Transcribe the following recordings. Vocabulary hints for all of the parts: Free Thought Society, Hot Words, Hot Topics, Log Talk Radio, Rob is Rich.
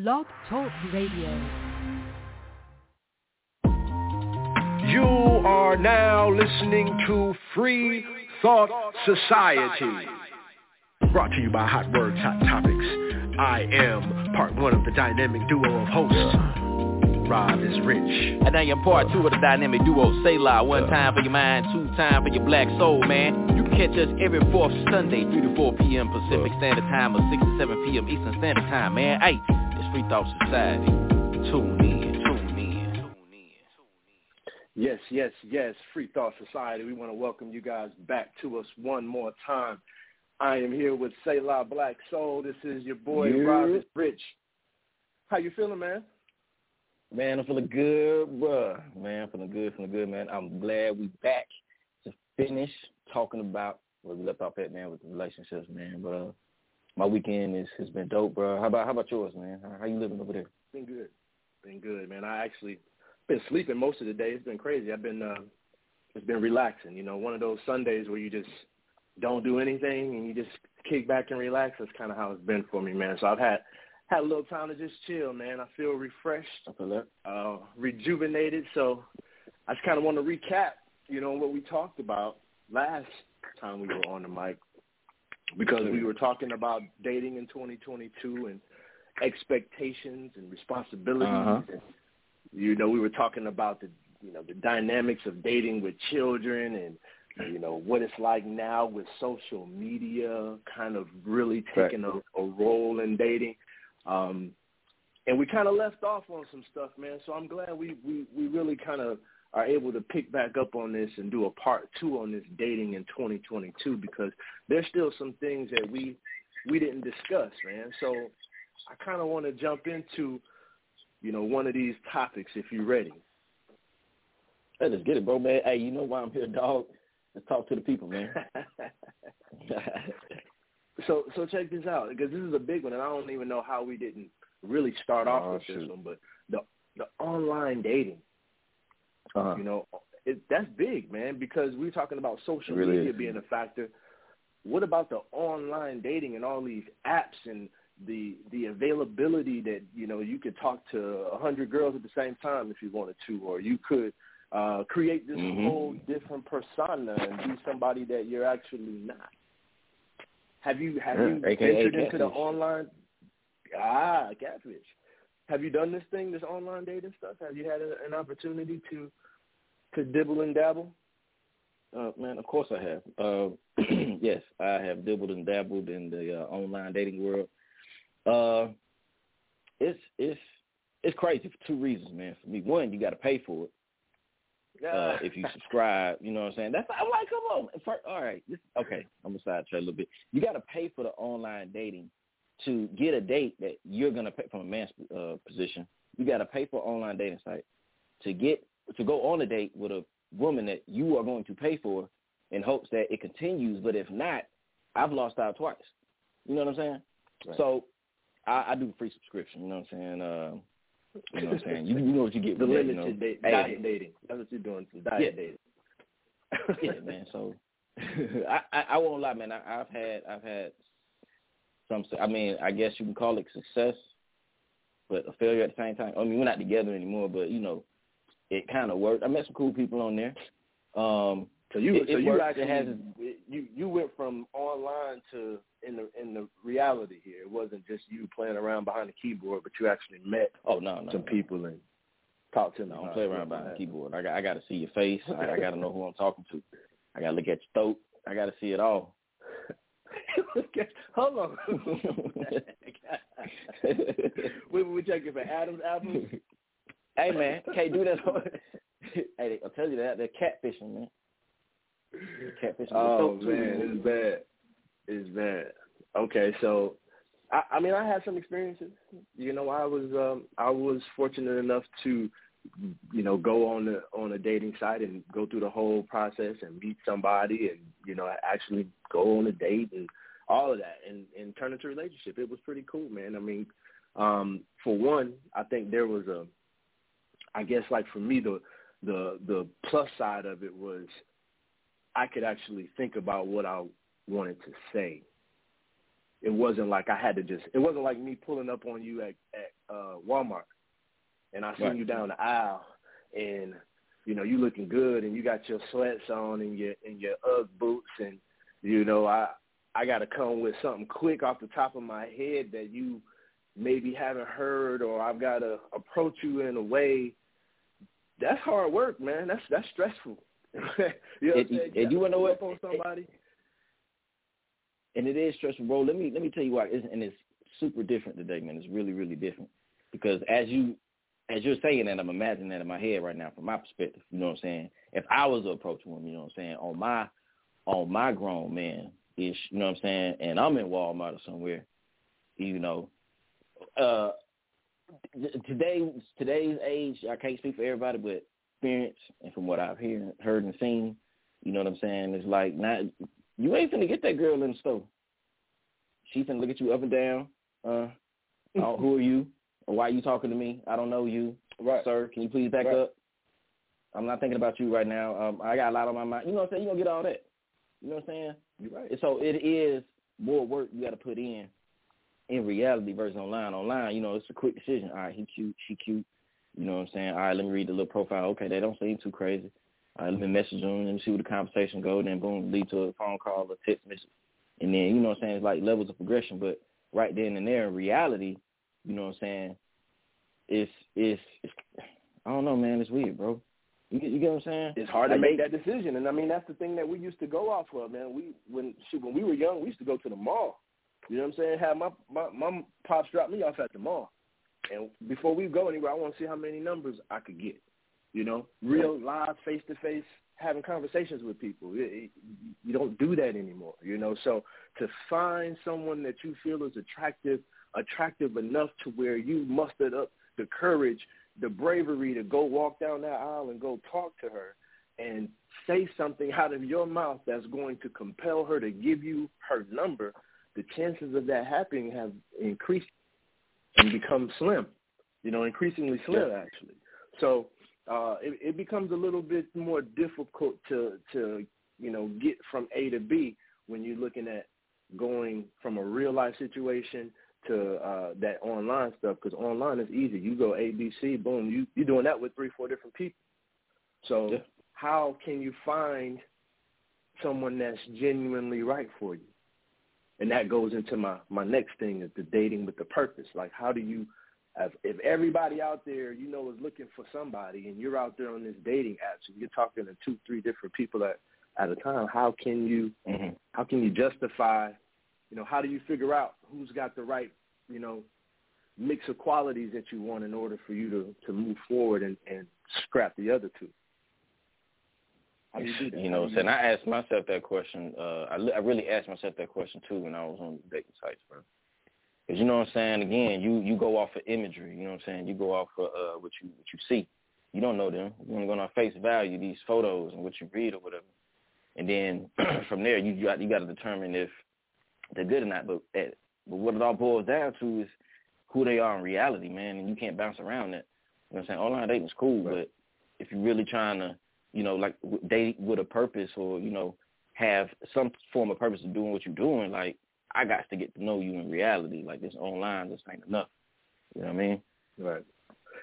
Log Talk Radio. You are now listening to Free Thought Society, brought to you by Hot Words, Hot Topics. I am part one of the dynamic duo of hosts, Rob is Rich. And I am part two of the dynamic duo, Selah. One time for your mind, two time for your black soul, man. You can catch us every fourth Sunday, 3 to 4 p.m. Pacific Standard Time, or 6 to 7 p.m. Eastern Standard Time, man. Hey, it's Free Thought Society. Tune in. Yes, Free Thought Society. We want to welcome you guys back to us one more time. I am here with Selah Blak SoL. This is your boy, Rob is Rich. How you feeling, man? Man, I'm feeling good, bro. Man. I'm glad we back to finish talking about what we left off at, man, with the relationships, man. But my weekend has been dope, bro. How about yours, man? How you living over there? Been good, man. I actually been sleeping most of the day. It's been crazy. I've been it's been relaxing. You know, one of those Sundays where you just don't do anything and you just kick back and relax. That's kind of how it's been for me, man. So I've had a little time to just chill, man. I feel refreshed, rejuvenated. So I just kind of want to recap, you know, what we talked about last time we were on the mic, because we were talking about dating in 2022 and expectations and responsibilities. And, you know, we were talking about the dynamics of dating with children and, you know, what it's like now with social media kind of really taking a role in dating. And we kind of left off on some stuff, man. So I'm glad we really kind of are able to pick back up on this and do a part two on this dating in 2022, because there's still some things that we didn't discuss, man. So I kind of want to jump into one of these topics, if you're ready. Hey, let's get it, bro, man. Hey, you know why I'm here, dog? Let's talk to the people, man. so check this out, because this is a big one, and I don't even know how we didn't really start off with this one, but the online dating, you know, that's big, man, because we're talking about social media being a factor. What about the online dating and all these apps and the availability that, you know, you could talk to 100 girls at the same time if you wanted to, or you could create this whole different persona and be somebody that you're actually not. Have you entered into the online catfish? Have you done this online dating stuff? Have you had an opportunity to dibble and dabble? Man, of course I have. Yes, I have dabbled in the online dating world. It's crazy for two reasons, man. For me, one, you got to pay for it. If you subscribe, you know what I'm saying? I'm like, come on. All right. I'm going to sidetrack a little bit. You got to pay for the online dating to get a date that you're going to pay from a man's position. You got to pay for online dating site to go on a date with a woman that you are going to pay for in hopes that it continues. But if not, I've lost out twice. You know what I'm saying? Right. So, I do free subscription, you know what I'm saying? You know what you get with that, you know? Diet dating. That's what you're doing, diet dating. Yeah, man, so I won't lie, man. I've had some, I mean, I guess you can call it success, but a failure at the same time. I mean, we're not together anymore, but, you know, it kind of worked. I met some cool people on there. So you went from online to in the reality here. It wasn't just you playing around behind the keyboard, but you actually met some people and talked to them. I don't play around behind the keyboard. I got to see your face. I got to know who I'm talking to. I got to look at your throat. I got to see it all. Hold on. we checking for Adam's album. Hey, man, can't do that. Hey, I'll tell you that. They're catfishing, man. Oh, man, it's bad. Okay, so, I mean, I had some experiences. You know, I was fortunate enough to, you know, go on a dating site and go through the whole process and meet somebody and, you know, actually go on a date and all of that and turn into a relationship. It was pretty cool, man. I mean, for one, I think there was for me, the plus side of it was I could actually think about what I wanted to say it wasn't like I had to just, it wasn't like me pulling up on you at Walmart and I seen you down the aisle and, you know, you looking good and you got your sweats on and your Ugg boots and, you know, I got to come with something quick off the top of my head that you maybe haven't heard, or I've got to approach you in a way. That's hard work, man. That's stressful. You know what I'm saying? And you want to whip on somebody. And it is stressful, bro. Let me tell you why. It's super different today, man. It's really, really different. Because as you're saying that, I'm imagining that in my head right now from my perspective. You know what I'm saying? If I was to approach one, you know what I'm saying, on my grown man ish, you know what I'm saying, and I'm in Walmart or somewhere, you know. Today's age, I can't speak for everybody, but experience and from what I've heard and seen, you know what I'm saying, it's like you ain't finna get that girl in the store. She finna look at you up and down. Who are you? Or why are you talking to me? I don't know you. Right. Sir, can you please back up? I'm not thinking about you right now. I got a lot on my mind. You know what I'm saying? You're going to get all that. You know what I'm saying? You're right. So it is more work you got to put in reality versus online. Online, you know, it's a quick decision. All right, he cute, she cute. You know what I'm saying? All right, let me read the little profile. Okay, they don't seem too crazy. All right, let me message them and see where the conversation goes. Then, boom, lead to a phone call or text message. And then, you know what I'm saying, it's like levels of progression. But right then and there in reality, you know what I'm saying, it's I don't know, man. It's weird, bro. You get what I'm saying? It's hard to make that decision. And, I mean, that's the thing that we used to go off of, man. When we were young, we used to go to the mall. You know what I'm saying? Have my pops drop me off at the mall. And before we go anywhere, I want to see how many numbers I could get. You know, real, live, face-to-face, having conversations with people. You don't do that anymore, you know. So to find someone that you feel is attractive enough to where you mustered up the courage, the bravery to go walk down that aisle and go talk to her and say something out of your mouth that's going to compel her to give you her number, the chances of that happening have increased and become slim, you know, increasingly slim, actually. So it becomes a little bit more difficult to, you know, get from A to B when you're looking at going from a real-life situation to that online stuff, because online is easy. You go A, B, C, boom, you're doing that with 3-4 different people. So how can you find someone that's genuinely right for you? And that goes into my next thing is the dating with the purpose. Like, how do you, if everybody out there, you know, is looking for somebody and you're out there on this dating app, so you're talking to 2-3 different people at a time, how can you justify, you know, how do you figure out who's got the right, you know, mix of qualities that you want in order for you to move forward and scrap the other two? You know what I'm saying? I asked myself that question. I really asked myself that question, too, when I was on the dating sites, bro. Because, you know what I'm saying, again, you go off of imagery. You know what I'm saying? You go off of what you see. You don't know them. You're going to go on face value, these photos and what you read or whatever. And then from there, you got to determine if they're good or not. But what it all boils down to is who they are in reality, man, and you can't bounce around that. You know what I'm saying? Online dating's cool, right. But if you're really trying to, you know, like date with a purpose or, you know, have some form of purpose of doing what you're doing, like, I got to get to know you in reality. Like, this online just ain't enough. You know what I mean? Right.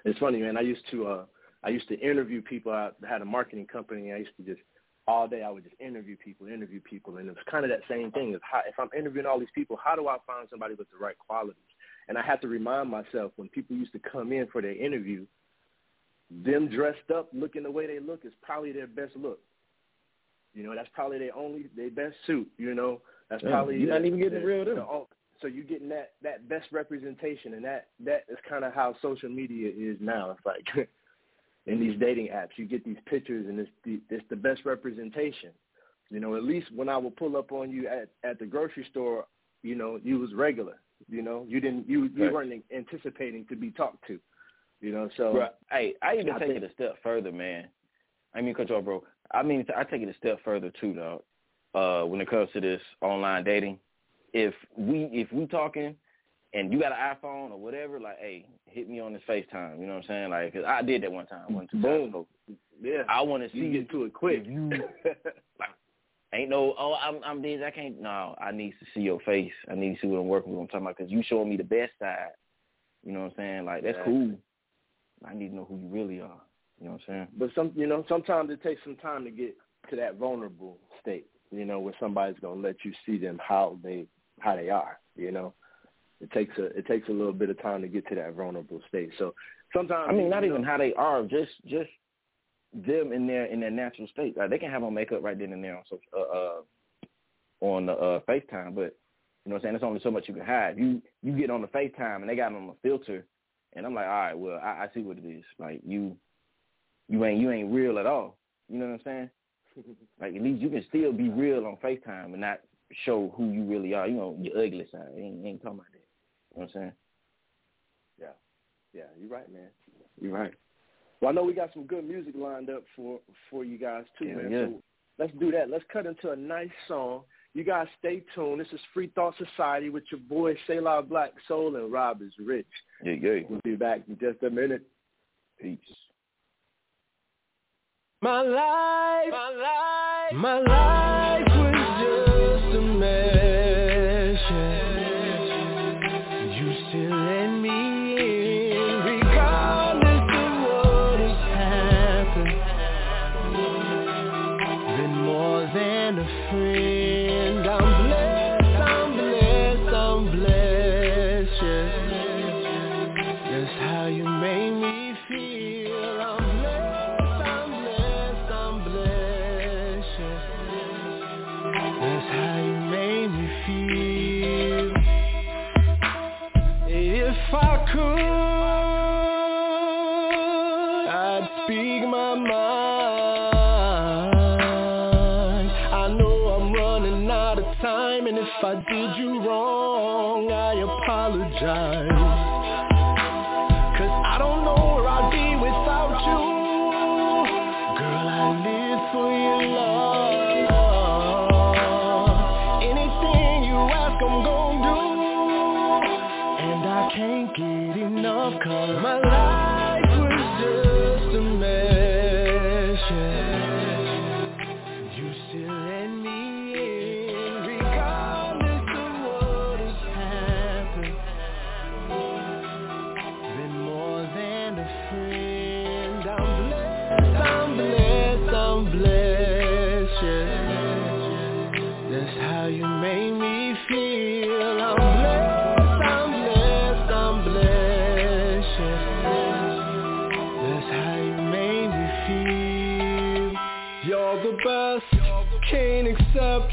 It's funny, man. I used to interview people. I had a marketing company. I used to just, all day I would just interview people. And it was kind of that same thing. If I'm interviewing all these people, how do I find somebody with the right qualities? And I had to remind myself when people used to come in for their interview, them dressed up, looking the way they look is probably their best look. You know, that's probably their best suit, you know. That's probably you're not even getting the real deal. So you're getting that best representation, and that is kind of how social media is now. It's like in these dating apps, you get these pictures, and it's the best representation. You know, at least when I would pull up on you at the grocery store, you know, you was regular. You know, you weren't anticipating to be talked to. You know, so bro, hey, I take it a step further, man. I mean, cut you off, bro. I mean, I take it a step further too, dog. When it comes to this online dating, if we talking, and you got an iPhone or whatever, like, hey, hit me on this FaceTime. You know what I'm saying? Like, 'cause I did that one time, 1-2 times ago. Yeah, I want to see you get to it quick. You, like, Ain't no, oh, I'm this, I can't. No, I need to see your face. I need to see what I'm working with. I'm talking about because you showing me the best side. You know what I'm saying? Like, that's cool. I need to know who you really are. You know what I'm saying? But sometimes it takes some time to get to that vulnerable state, you know, where somebody's going to let you see them how they are, you know. It takes a little bit of time to get to that vulnerable state. So sometimes, I mean, not even how they are, just them in their natural state. Like, they can have on makeup right then and there on FaceTime, but you know what I'm saying, there's only so much you can hide. You get on the FaceTime and they got on a filter, and I'm like, all right, well, I see what it is. Like, you ain't real at all. You know what I'm saying? Like, at least you can still be real on FaceTime and not show who you really are. You know, your ugly side. Ain't talking about that. You know what I'm saying? Yeah, you're right, man. You're right. Well, I know we got some good music lined up for you guys, too, man. Yeah. So let's do that. Let's cut into a nice song. You guys stay tuned. This is Free Thought Society with your boy, Selah Blak SoL, and Rob is Rich. Yeah, yeah. We'll be back in just a minute. Peace. My life was just a mess. If I did you wrong, I apologize, 'cause I don't know where I'd be without you. Girl, I live for your love. Anything you ask, I'm gon' do. And I can't get enough, 'cause my life was just a mess, You still and me.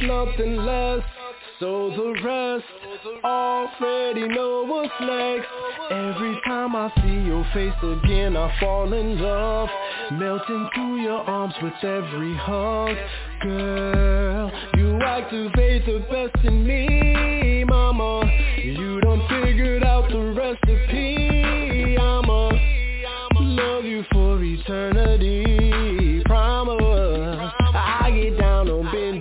Nothing less, so the rest already know what's next. Every time I see your face again, I fall in love, melting through your arms with every hug. Girl, you activate the best in me, mama. You done figured out the recipe. I'ma love you for eternity, promise. I get down on business.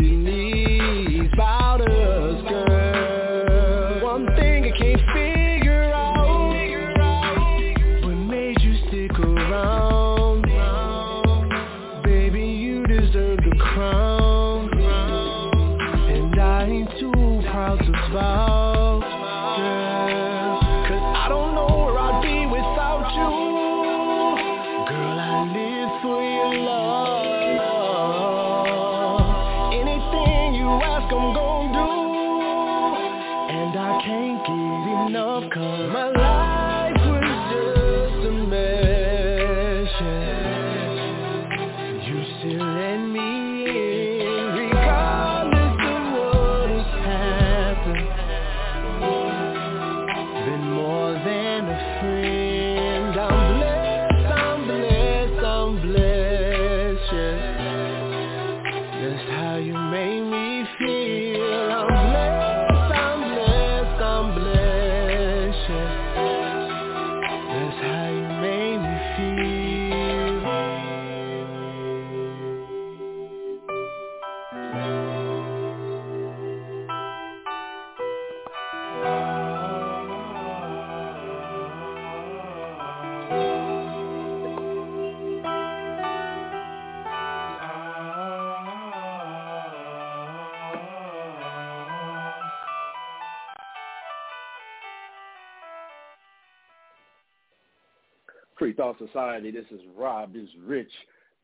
Free Thought Society. This is Rob is Rich,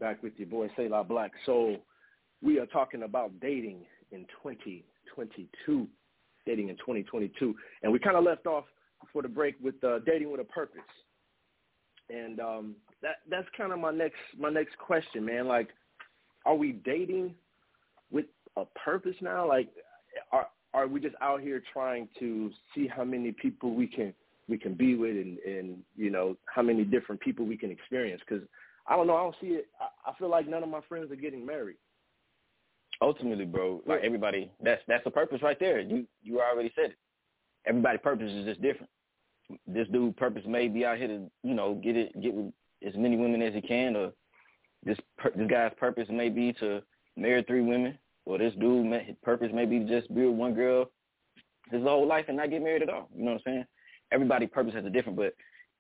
back with your boy Selah Blak SoL. We are talking about dating in 2022. Dating in 2022. And we kind of left off before the break with dating with a purpose. And that's kind of my next question, man. Like, are we dating with a purpose now? Like, are we just out here trying to see how many people we can be with and you know, how many different people we can experience? Because I don't know. I don't see it. I feel like none of my friends are getting married. Ultimately, bro, like everybody, that's the purpose right there. You already said it. Everybody's purpose is just different. This dude's purpose may be out here to, you know, get with as many women as he can, or this guy's purpose may be to marry 3 women, or this dude, his purpose may be to just be with 1 girl his whole life and not get married at all. You know what I'm saying? Everybody's purpose has a different,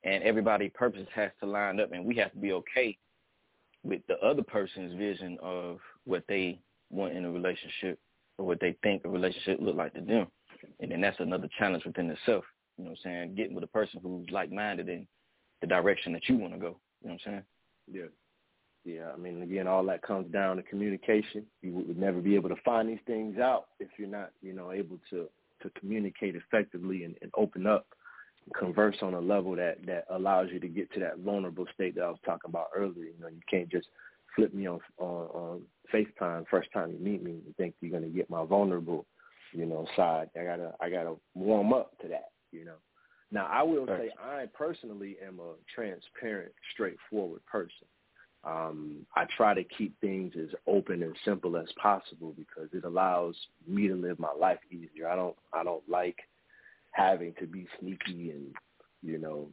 and everybody's purpose has to line up, and we have to be okay with the other person's vision of what they want in a relationship or what they think a relationship look like to them. And then that's another challenge within itself. You know what I'm saying? Getting with a person who's like-minded in the direction that you want to go. You know what I'm saying? Yeah. I mean, again, all that comes down to communication. You would never be able to find these things out if you're not, you know, able to communicate effectively and open up, converse on a level that allows you to get to that vulnerable state that I was talking about earlier. You know, you can't just flip me on FaceTime first time you meet me and think you're going to get my vulnerable, you know, side. I gotta warm up to that. You know, now I will say I personally am a transparent, straightforward person. I try to keep things as open and simple as possible because it allows me to live my life easier. I don't like having to be sneaky and, you know,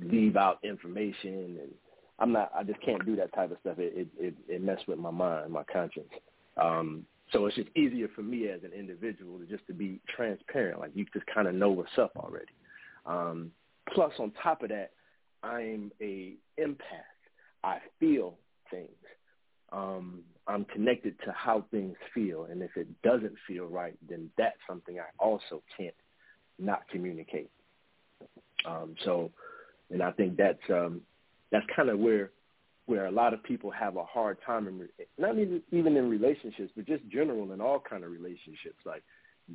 leave out information, and I just can't do that type of stuff. It messes with my mind, my conscience. So it's just easier for me as an individual to be transparent. Like, you just kind of know what's up already. Plus, on top of that, I'm a empath. I feel things. I'm connected to how things feel, and if it doesn't feel right, then that's something I also can't not communicate. And I think that's kind of where a lot of people have a hard time, not even in relationships, but just general in all kind of relationships, like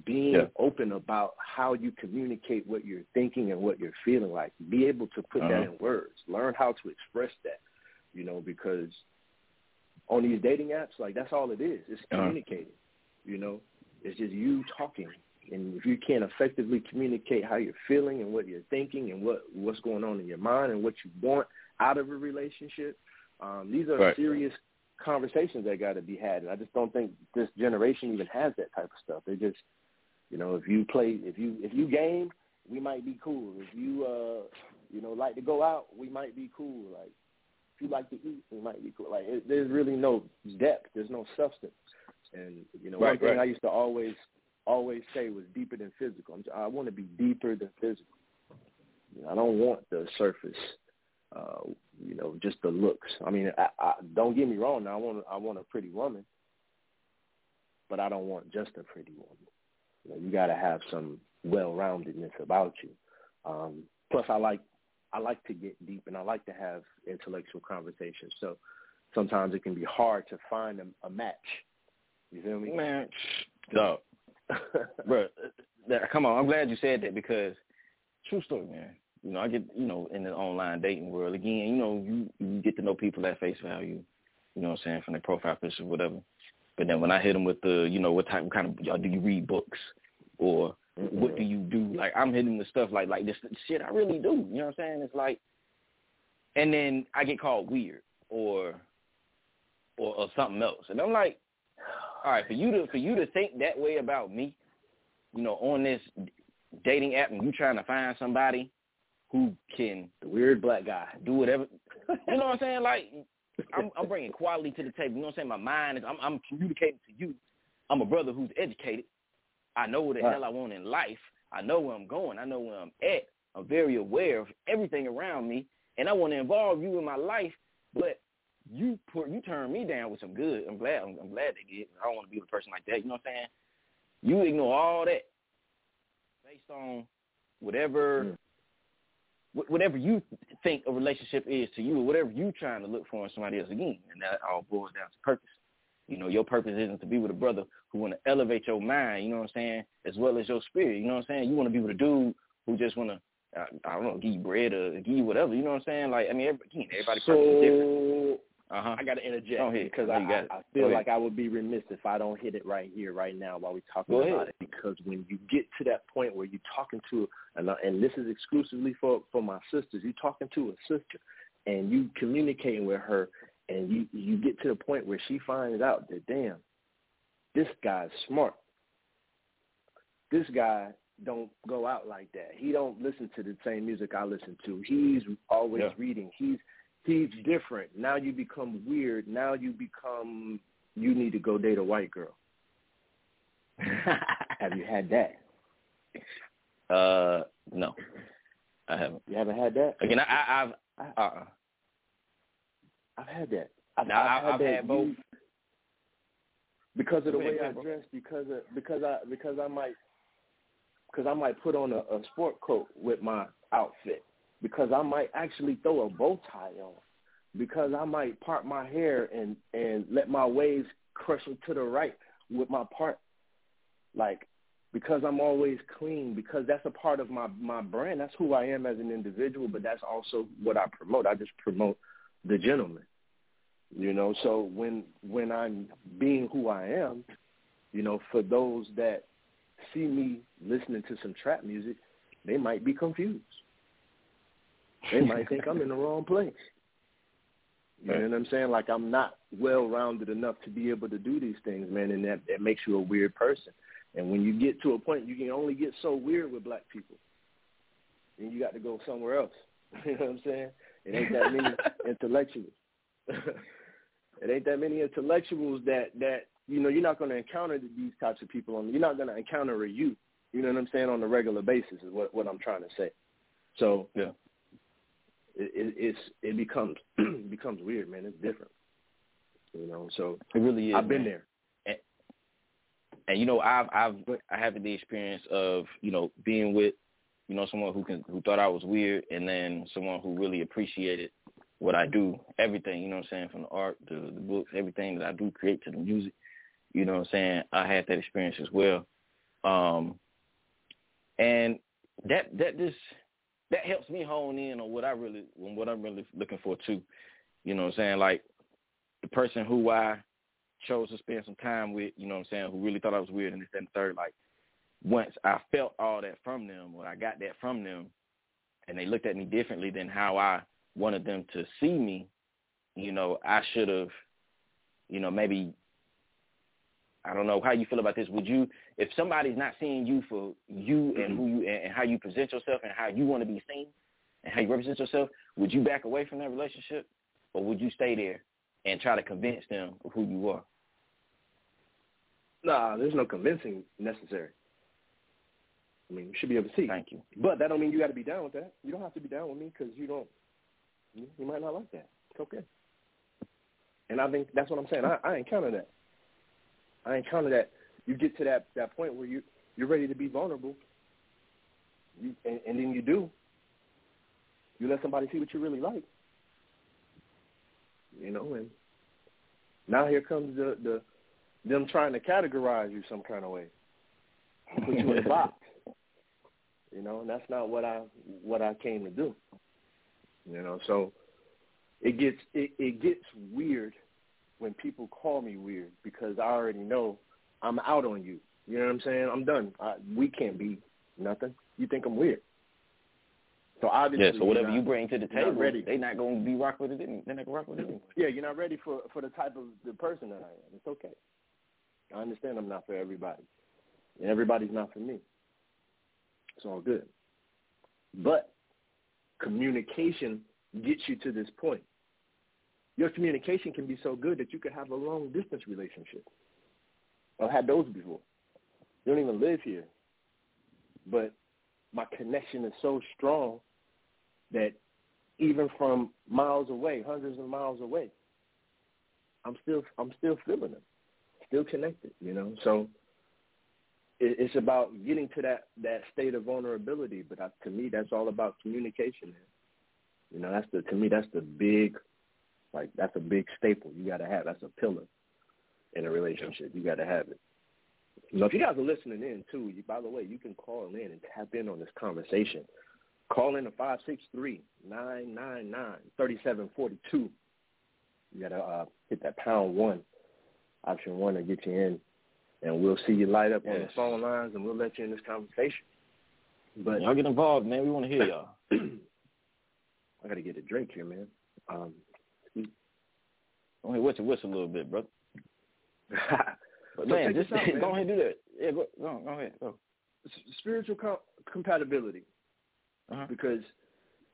being open about how you communicate what you're thinking and what you're feeling like. Be able to put that in words. Learn how to express that, you know, because on these dating apps, like, that's all it is. It's communicating, you know. It's just you talking. And if you can't effectively communicate how you're feeling and what you're thinking and what's going on in your mind and what you want out of a relationship, these are serious conversations that got to be had. And I just don't think this generation even has that type of stuff. They just, you know, if you game, we might be cool. If you, you know, like to go out, we might be cool. Like, if you like to eat, we might be cool. Like, there's really no depth. There's no substance. And, you know, one thing I used to always say was deeper than physical. I want to be deeper than physical. You know, I don't want the surface, you know, just the looks. I mean, I don't get me wrong. I want a pretty woman, but I don't want just a pretty woman. You know, you got to have some well-roundedness about you. Plus, I like to get deep, and I like to have intellectual conversations. So sometimes it can be hard to find a match. You feel me? Match. No. Bro, come on! I'm glad you said that because true story, man. You know, I get, you know, in the online dating world again. You know, you get to know people at face value. You know what I'm saying, from their profile pictures or whatever. But then when I hit them with the, you know, what kind of y'all do you read books or what do you do? Like, I'm hitting with stuff like this shit I really do. You know what I'm saying? It's like, and then I get called weird or something else, and I'm like, all right, for you to think that way about me, you know, on this dating app, and you trying to find somebody who can, the weird black guy, do whatever. You know what I'm saying? Like, I'm bringing quality to the table. You know what I'm saying? My mind is, I'm communicating to you. I'm a brother who's educated. I know what the hell I want in life. I know where I'm going. I know where I'm at. I'm very aware of everything around me, and I want to involve you in my life, but you turn me down with some good. I'm glad they did. I don't want to be with a person like that. You know what I'm saying? You ignore all that based on whatever whatever you think a relationship is to you, or whatever you're trying to look for in somebody else, again, and that all boils down to purpose. You know, your purpose isn't to be with a brother who want to elevate your mind, you know what I'm saying, as well as your spirit, you know what I'm saying? You want to be with a dude who just want to, I don't know, give you bread or give you whatever, you know what I'm saying? Like, I mean, everybody's purpose is different. Uh-huh. I got to interject because I feel like I would be remiss if I don't hit it right here, right now while we're talking about it. Because when you get to that point where you're talking to, and this is exclusively for my sisters, you're talking to a sister and you communicating with her, and you get to the point where she finds out that, damn, this guy's smart. This guy don't go out like that. He don't listen to the same music I listen to. He's always reading. He's different. Now you become weird. Now you need to go date a white girl. Have you had that? No, I haven't. You haven't had that? Again, I've had that. I've had both. Because of the way I dress, because I might put on a sport coat with my outfit. Because I might actually throw a bow tie on. Because I might part my hair and let my waves crush it to the right with my part. Like, because I'm always clean, because that's a part of my brand. That's who I am as an individual, but that's also what I promote. I just promote the gentleman, you know. So when I'm being who I am, you know, for those that see me listening to some trap music, they might be confused. They might think I'm in the wrong place. You know what I'm saying? Like, I'm not well-rounded enough to be able to do these things, man, and that makes you a weird person. And when you get to a point, you can only get so weird with black people. And you got to go somewhere else. You know what I'm saying? It ain't that many intellectuals. It ain't that many intellectuals that you know, you're not going to encounter these types of people. You're not going to encounter you know what I'm saying, on a regular basis is what I'm trying to say. So, yeah. It becomes weird, man. It's different, you know. So it really is. I've been there, and you know, I have the experience of, you know, being with, you know, someone who thought I was weird, and then someone who really appreciated what I do, everything. You know what I'm saying? From the art to the books, everything that I do create, to the music. You know what I'm saying? I had that experience as well, and that just. That helps me hone in on what I'm really looking for too. You know what I'm saying? Like, the person who I chose to spend some time with, you know what I'm saying, who really thought I was weird and this, that, and the third, like, once I felt all that from them, or I got that from them, and they looked at me differently than how I wanted them to see me, you know, I should have, you know, maybe, I don't know how you feel about this. Would you, if somebody's not seeing you for you and who you and how you present yourself and how you want to be seen and how you represent yourself, would you back away from that relationship, or would you stay there and try to convince them of who you are? Nah, there's no convincing necessary. I mean, you should be able to see. Thank you. But that don't mean you got to be down with that. You don't have to be down with me because you might not like that. It's okay. And I think that's what I'm saying. I encountered that. I encounter that. You get to that point where you're ready to be vulnerable, and then you do. You let somebody see what you really like, you know. And now here comes them trying to categorize you some kind of way, put you in a box, you know. And that's not what I came to do, you know. So it gets weird. When people call me weird, because I already know I'm out on you. You know what I'm saying? I'm done. We can't be nothing. You think I'm weird. So obviously, so whatever you bring to the table, they're not going to be rock with it anymore. They're not going to rock with it anymore. Yeah, you're not ready for the type of the person that I am. It's okay. I understand I'm not for everybody. And everybody's not for me. It's all good. But communication gets you to this point. Your communication can be so good that you could have a long-distance relationship. I've had those before. You don't even live here. But my connection is so strong that even from miles away, hundreds of miles away, I'm still feeling it, still connected, you know. So it's about getting to that state of vulnerability. But to me, that's all about communication, man. You know, that's a big staple you got to have. That's a pillar in a relationship. You got to have it. So if you guys are listening in, too, by the way, you can call in and tap in on this conversation. Call in to 563-999-3742. You got to hit that #1, option 1, to get you in. And we'll see you light up on the phone lines, and we'll let you in this conversation. But y'all get involved, man. We want to hear y'all. I got to get a drink here, man. Go ahead, whistle a little bit, brother. But man, just go ahead and do that. Yeah, go ahead. Go. Spiritual compatibility. Uh-huh. Because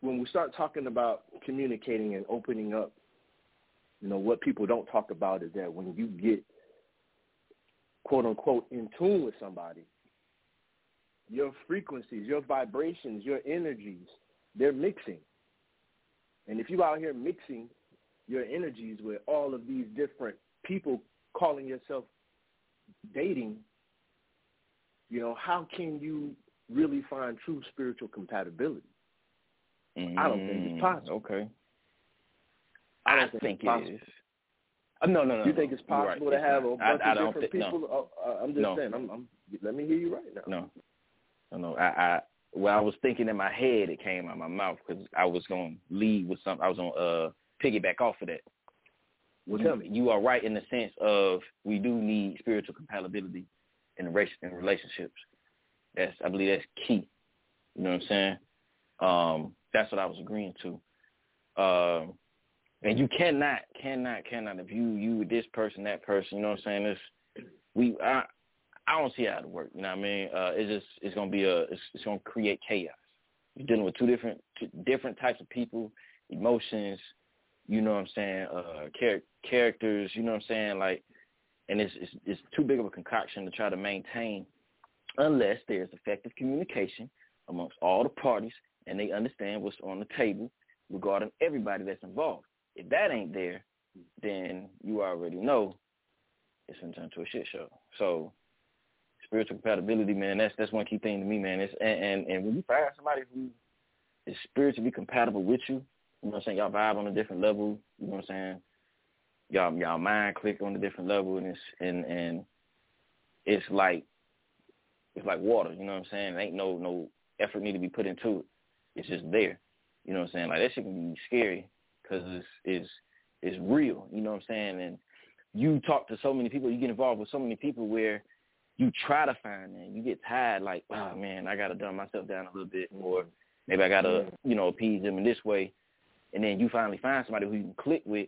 when we start talking about communicating and opening up, you know, what people don't talk about is that when you get, quote, unquote, in tune with somebody, your frequencies, your vibrations, your energies, they're mixing. And if you out here mixing your energies with all of these different people calling yourself dating, you know, how can you really find true spiritual compatibility? I don't think it's possible. Okay. I don't think it is. No. You think it's possible to have a bunch of different people? No. I'm just saying. Let me hear you right now. No. Well, I was thinking in my head, it came out of my mouth because I was going to lead with something. I was going to piggyback off of that. Well, tell me. You are right in the sense of we do need spiritual compatibility in relationships. I believe that's key. You know what I'm saying? That's what I was agreeing to. And you cannot view you this person, that person. You know what I'm saying? I don't see how it works. You know what I mean? It's gonna create chaos. You're dealing with two different types of people, emotions. You know what I'm saying? Characters. You know what I'm saying? Like, and it's too big of a concoction to try to maintain, unless there's effective communication amongst all the parties and they understand what's on the table regarding everybody that's involved. If that ain't there, then you already know it's going to turn to a shit show. So spiritual compatibility, man, that's one key thing to me, man. And when you find somebody who is spiritually compatible with you, you know what I'm saying, y'all vibe on a different level, you know what I'm saying, y'all mind click on a different level, and it's like water, you know what I'm saying? There ain't no effort need to be put into it. It's just there, you know what I'm saying? Like, that shit can be scary because it's real, you know what I'm saying? And you talk to so many people, you get involved with so many people where you try to find that. You get tired, like, oh, man, I got to dumb myself down a little bit, or maybe I got to, appease them in this way. And then you finally find somebody who you can click with,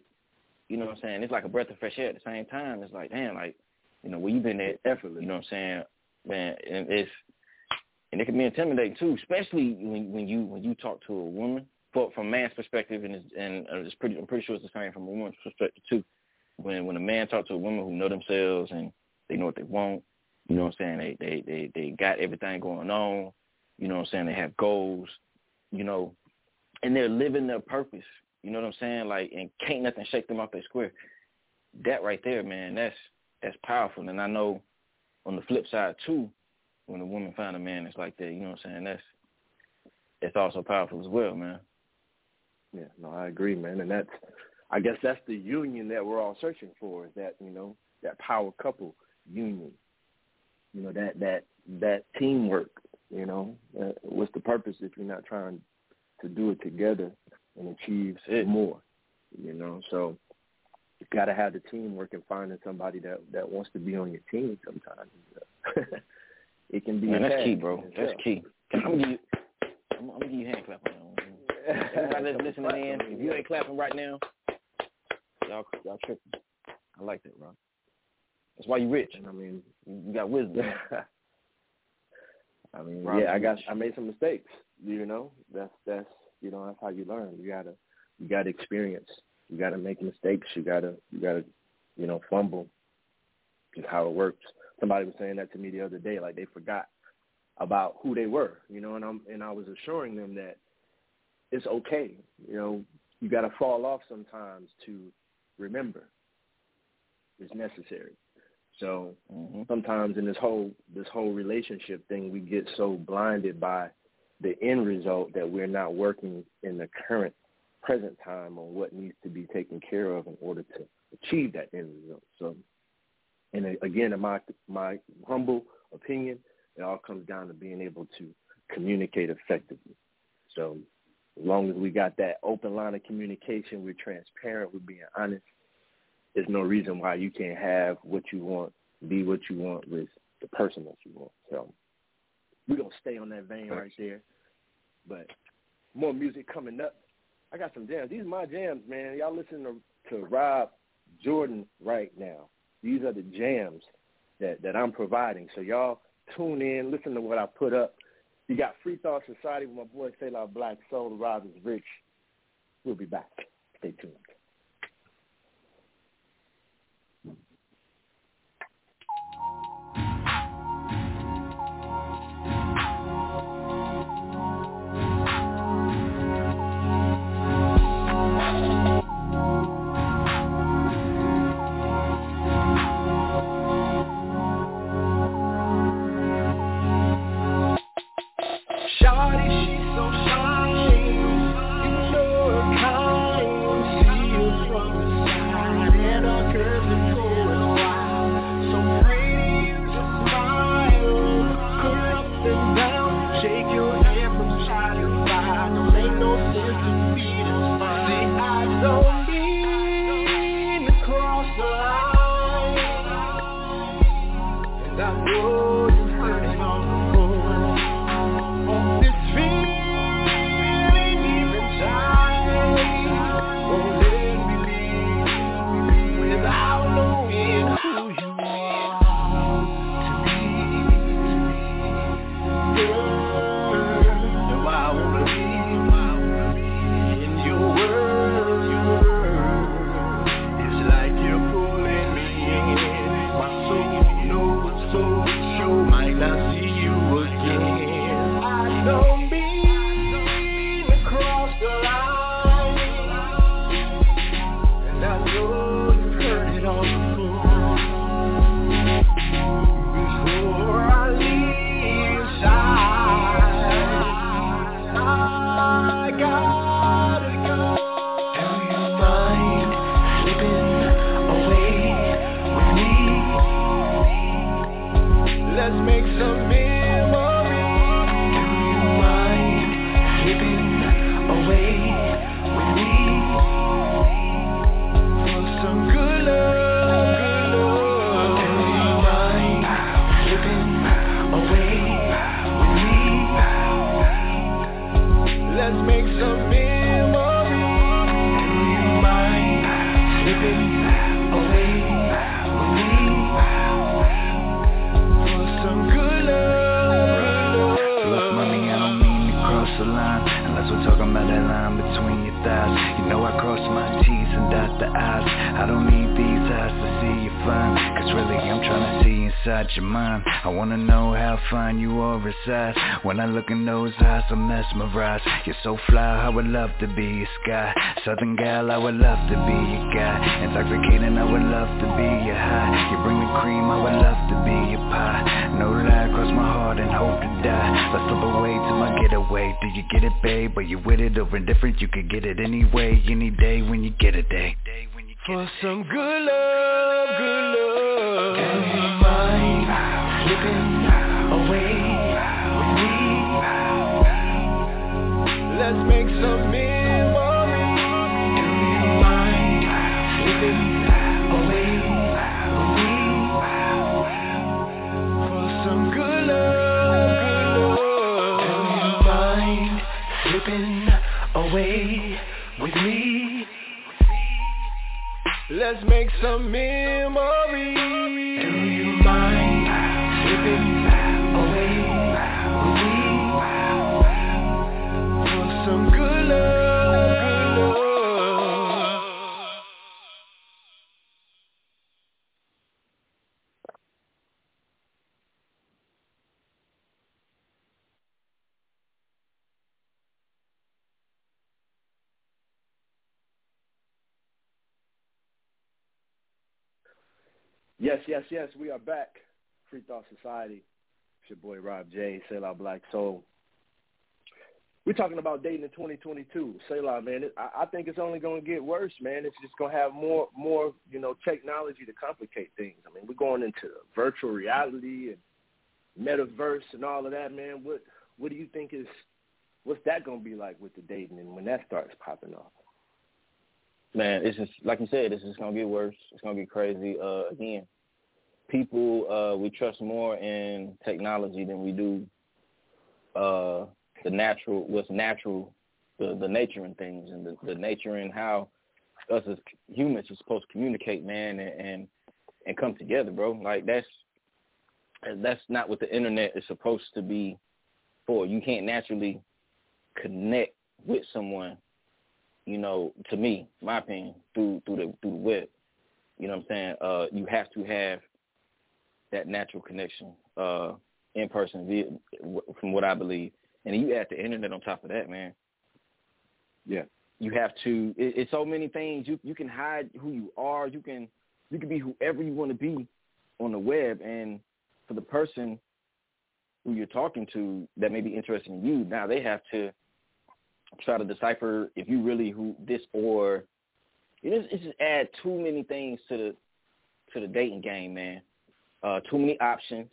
you know what I'm saying? It's like a breath of fresh air at the same time. It's like, damn, like, where you been there, effortless, you know what I'm saying? Man, and it can be intimidating too, especially when you talk to a woman. But from a man's perspective, I'm pretty sure it's the same from a woman's perspective too. When a man talks to a woman who know themselves and they know what they want, you know what I'm saying? They got everything going on, you know what I'm saying? They have goals, and they're living their purpose. You know what I'm saying? Like, and can't nothing shake them off their square. That right there, man, that's powerful. And I know, on the flip side, too, when a woman finds a man that's like that, you know what I'm saying, it's also powerful as well, man. Yeah, no, I agree, man. And I guess that's the union that we're all searching for, is that, that power couple union, that teamwork, What's the purpose if you're not trying to do it together and achieve more, so... you got to have the teamwork and finding somebody that wants to be on your team sometimes. It can be that's key, bro. That's key. I'm going to give you a hand clap on that one. Everybody that's listening in, if you ain't clapping right now, y'all tripping. I like that, bro. That's why you rich. And I mean, you got wisdom. I mean, Rob, yeah, I made some mistakes, That's how you learn. You got to experience. You got to make mistakes. You got to fumble. Just how it works. Somebody was saying that to me the other day, like they forgot about who they were, and I was assuring them that it's okay. You got to fall off sometimes to remember. It's necessary. So sometimes in this whole relationship thing, we get so blinded by the end result that we're not working in the present time on what needs to be taken care of in order to achieve that end result. So, and again, in my humble opinion, it all comes down to being able to communicate effectively. So as long as we got that open line of communication, we're transparent, we're being honest, there's no reason why you can't have what you want, be what you want with the person that you want. So we're going to stay on that vein right there. But more music coming up. I got some jams. These are my jams, man. Y'all listen to Rob Jordan right now. These are the jams that I'm providing. So y'all tune in, listen to what I put up. You got Free Thought Society with my boy Selah Blak SoL, Rob is Rich. We'll be back. Stay tuned. When I look in those eyes, I'm mesmerized. You're so fly, I would love to be your sky. Southern gal, I would love to be your guy. Intoxicating, I would love to be your high. You bring the cream, I would love to be your pie. No lie, cross my heart and hope to die. Let's slip away to my getaway. Do you get it, babe? Are you with it or indifferent? You could get it anyway, any day when you get a day. For some good love, good love. Can you mind slipping away? Let's make some memories. Do you mind slipping away from me? For some good love. Do you mind slipping away with me? Let's make some memories. Do you mind slipping away with me? Yes, we are back. Free Thought Society. It's your boy Rob J, Selah Blak SoL. We're talking about dating in 2022. Selah, man, I think it's only going to get worse, man. It's just going to have more, you know, technology to complicate things. I mean, we're going into virtual reality and metaverse and all of that, man. What do you think is, what's that going to be like with the dating and when that starts popping off? Man, it's just, like you said, it's just going to get worse. It's going to get crazy. Again, people, we trust more in technology than we do the nature in things and the nature in how us as humans are supposed to communicate, man, and come together, bro. Like, that's not what the internet is supposed to be for. You can't naturally connect with someone, you know, to me, my opinion, through the web. You know what I'm saying? You have to have that natural connection in person, from what I believe. And you add the internet on top of that, man. Yeah. You have to – it's so many things. You can hide who you are. You can be whoever you want to be on the web. And for the person who you're talking to that may be interested in you, now they have to try to decipher if you really who this or – it's just add too many things to the dating game, man. Too many options.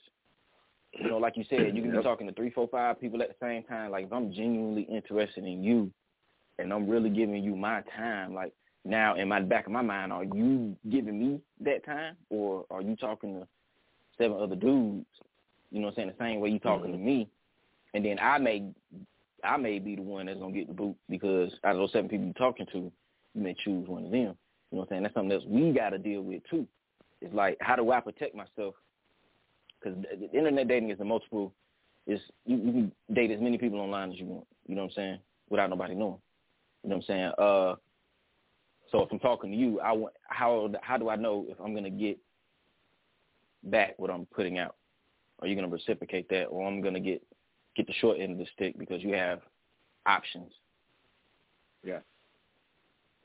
You know, like you said, you can be talking to 3, 4, 5 people at the same time. Like, if I'm genuinely interested in you and I'm really giving you my time, like, now in my back of my mind, are you giving me that time, or are you talking to 7 other dudes, you know what I'm saying, the same way you talking to me? And then I may be the one that's going to get the boot because out of those 7 people you're talking to, you may choose one of them. You know what I'm saying? That's something else we got to deal with, too. It's like, how do I protect myself? Because internet dating is you can date as many people online as you want, you know what I'm saying, without nobody knowing, you know what I'm saying? So if I'm talking to you, how do I know if I'm going to get back what I'm putting out? Are you going to reciprocate that, or I'm going to get the short end of the stick because you have options? Yeah.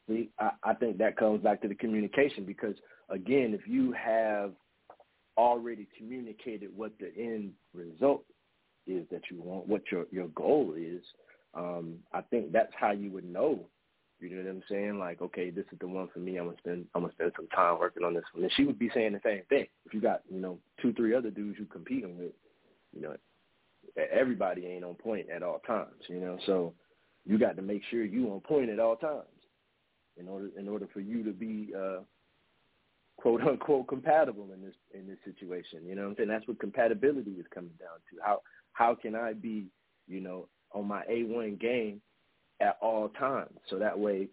See, I think that comes back to the communication because, again, if you have already communicated what the end result is that you want, what your goal is, I think that's how you would know. You know what I'm saying? Like, okay, this is the one for me. I'm gonna spend some time working on this one. And she would be saying the same thing. If you got, you know, 2, 3 other dudes you competing with, you know, everybody ain't on point at all times. You know, so you got to make sure you on point at all times in order for you to be quote unquote compatible in this situation. You know what I'm saying? That's what compatibility is coming down to. How can I be, you know, on my A1 game at all times, so that way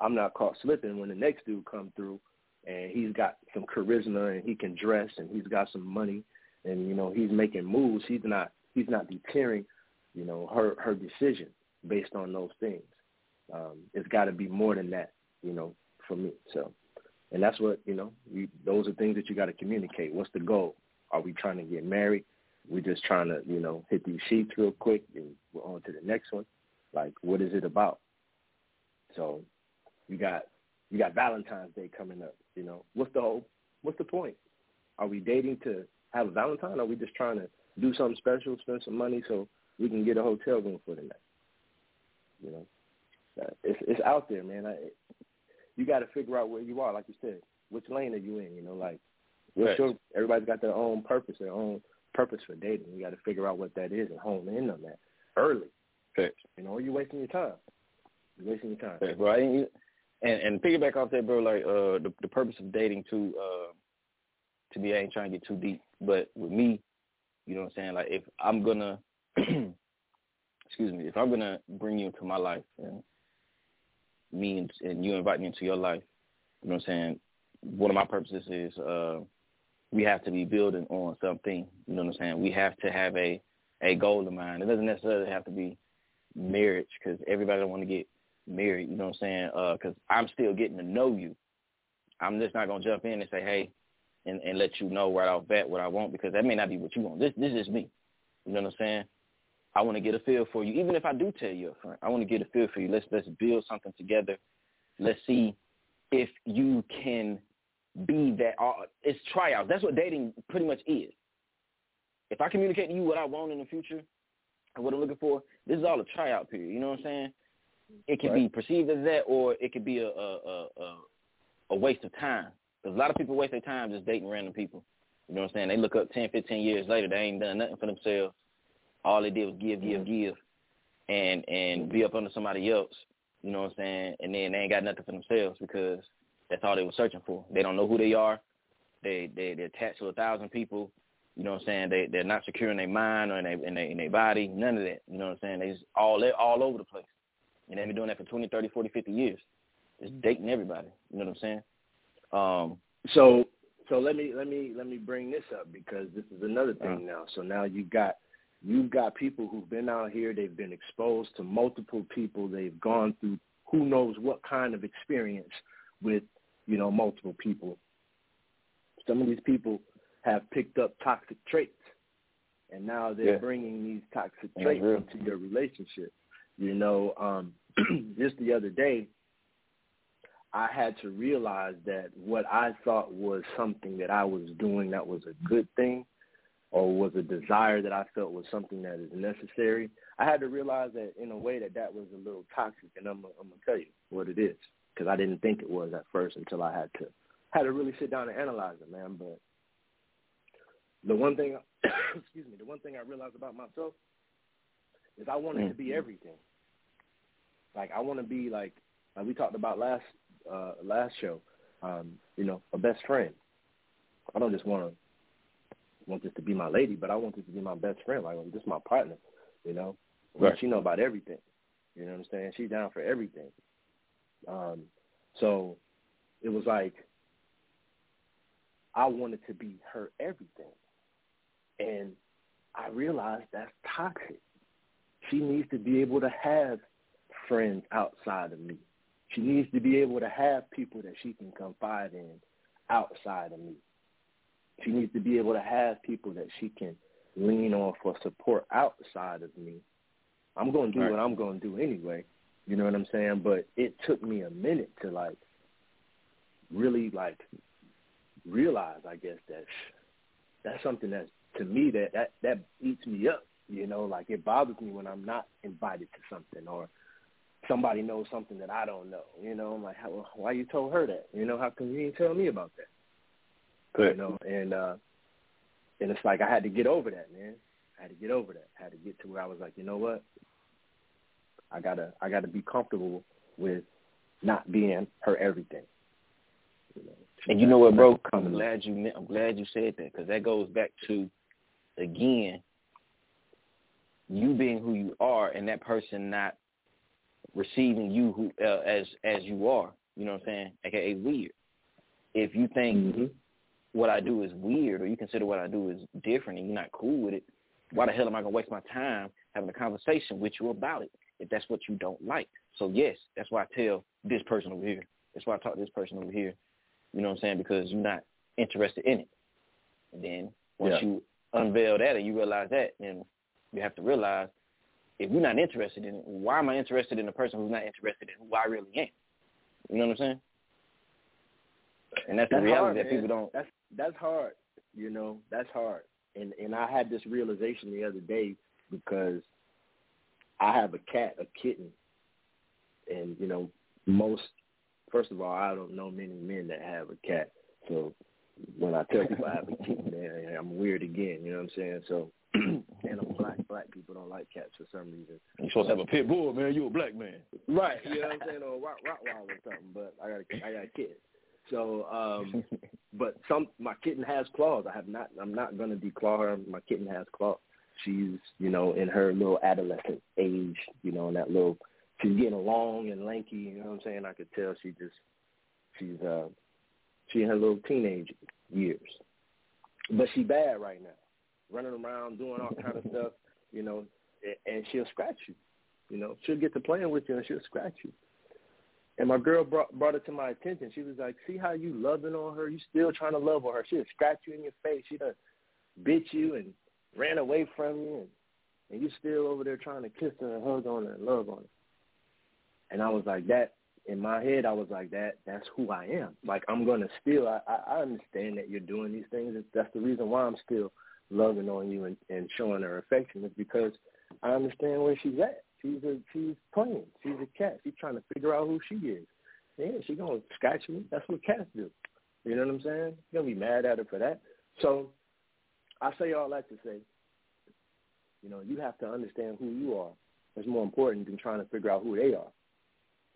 I'm not caught slipping when the next dude come through and he's got some charisma and he can dress and he's got some money and, you know, he's making moves. He's not deterring, you know, her decision based on those things. It's got to be more than that, you know, for me. So. And that's what, you know, those are things that you got to communicate. What's the goal? Are we trying to get married? We're just trying to, you know, hit these sheets real quick and we're on to the next one. Like, what is it about? So you got Valentine's Day coming up, you know. What's the point? Are we dating to have a Valentine? Or are we just trying to do something special, spend some money so we can get a hotel room for the night? You know, it's out there, man. You got to figure out where you are, like you said. Which lane are you in? You know, like, right. Sure, everybody's got their own purpose for dating. You got to figure out what that is and hone in on that early. Right. You know, or you're wasting your time. Right, bro. And piggyback off that, bro. Like, the purpose of dating too. To me, I ain't trying to get too deep, but with me, you know what I'm saying. Like, if I'm gonna, excuse me, if I'm gonna bring you into my life, and me and you invite me into your life, you know what I'm saying, one of my purposes is we have to be building on something, you know what I'm saying? We have to have a goal in mind. It doesn't necessarily have to be marriage because everybody don't want to get married, you know what I'm saying, because I'm still getting to know you. I'm just not going to jump in and say, hey, and let you know right off bat what I want because that may not be what you want. This is me, you know what I'm saying? I want to get a feel for you. Even if I do tell you up front, I want to get a feel for you. Let's build something together. Let's see if you can be that it's tryouts. That's what dating pretty much is. If I communicate to you what I want in the future and what I'm looking for, this is all a tryout period. You know what I'm saying? It can be perceived as that, or it could be a waste of time. Because a lot of people waste their time just dating random people. You know what I'm saying? They look up 10, 15 years later, they ain't done nothing for themselves. All they did was give, and be up under somebody else. You know what I'm saying? And then they ain't got nothing for themselves because that's all they were searching for. They don't know who they are. They're attached to 1,000 people. You know what I'm saying? They're not secure in their mind or in their body. None of that. You know what I'm saying? They're all over the place. And they've been doing that for 20, 30, 40, 50 years. Just dating everybody. You know what I'm saying? So let me bring this up because this is another thing now. So now you've got people who've been out here. They've been exposed to multiple people. They've gone through who knows what kind of experience with, you know, multiple people. Some of these people have picked up toxic traits, and now they're bringing these toxic traits into your relationship. You know, just the other day, I had to realize that what I thought was something that I was doing that was a good thing, or was a desire that I felt was something that is necessary, I had to realize that in a way that was a little toxic, and I'm going to tell you what it is, because I didn't think it was at first until I had to really sit down and analyze it, man. But the one thing, excuse me, the one thing I realized about myself is I wanted to be everything. Like, I want to be like we talked about last show, you know, a best friend. I don't just want this to be my lady, but I want this to be my best friend. Like, this is my partner, you know. Right. She know about everything. You know what I'm saying? She's down for everything. So it was like I wanted to be her everything. And I realized that's toxic. She needs to be able to have friends outside of me. She needs to be able to have people that she can confide in outside of me. She needs to be able to have people that she can lean on for support outside of me. I'm going to do what I'm going to do anyway. You know what I'm saying? But it took me a minute to, like, really, like, realize, I guess, that that's something that, to me, that eats me up. You know, like, it bothers me when I'm not invited to something, or somebody knows something that I don't know. You know, I'm like, why you told her that? You know, how come you didn't tell me about that? You know, and it's like I had to get over that, man. I had to get to where I was like, you know what? I gotta be comfortable with not being her everything. You know, and you know what, bro? I'm glad you said that, because that goes back to, again, you being who you are and that person not receiving you as you are. You know what I'm saying? AKA weird. If you think what I do is weird, or you consider what I do is different and you're not cool with it, why the hell am I going to waste my time having a conversation with you about it if that's what you don't like? So, yes, that's why I tell this person over here. That's why I talk to this person over here. You know what I'm saying? Because you're not interested in it. And then once you unveil that and you realize that, then you have to realize, if you're not interested in it, why am I interested in a person who's not interested in who I really am? You know what I'm saying? And that's the reality that people don't... That's hard, you know, that's hard. And I had this realization the other day, because I have a kitten, and, you know, first of all, I don't know many men that have a cat. So when I tell people I have a kitten, man, I'm weird again, you know what I'm saying? So, and I'm black people don't like cats for some reason. You're supposed to have a pit bull, man, you a black man. Right, you know what I'm saying, or a Rottweiler or something, but I got a kitten. So, but my kitten has claws. I'm not going to declaw her. My kitten has claws. She's, you know, in her little adolescent age, you know, and she's getting long and lanky, you know what I'm saying? I could tell she's in her little teenage years, but she bad right now, running around, doing all kind of stuff, you know, and she'll scratch you, you know, she'll get to playing with you and she'll scratch you. And my girl brought it to my attention. She was like, see how you loving on her? You still trying to love on her. She'll scratch you in your face. She done bit you and ran away from you. And you still over there trying to kiss her and hug on her and love on her. And I was like, that in my head, I was like, that's who I am. Like, I'm going to still, I understand that you're doing these things. That's the reason why I'm still loving on you and showing her affection, is because I understand where she's at. She's playing. She's a cat. She's trying to figure out who she is. Yeah, she's going to scratch me. That's what cats do. You know what I'm saying? You're going to be mad at her for that. So I say all that to say, you know, you have to understand who you are. It's more important than trying to figure out who they are.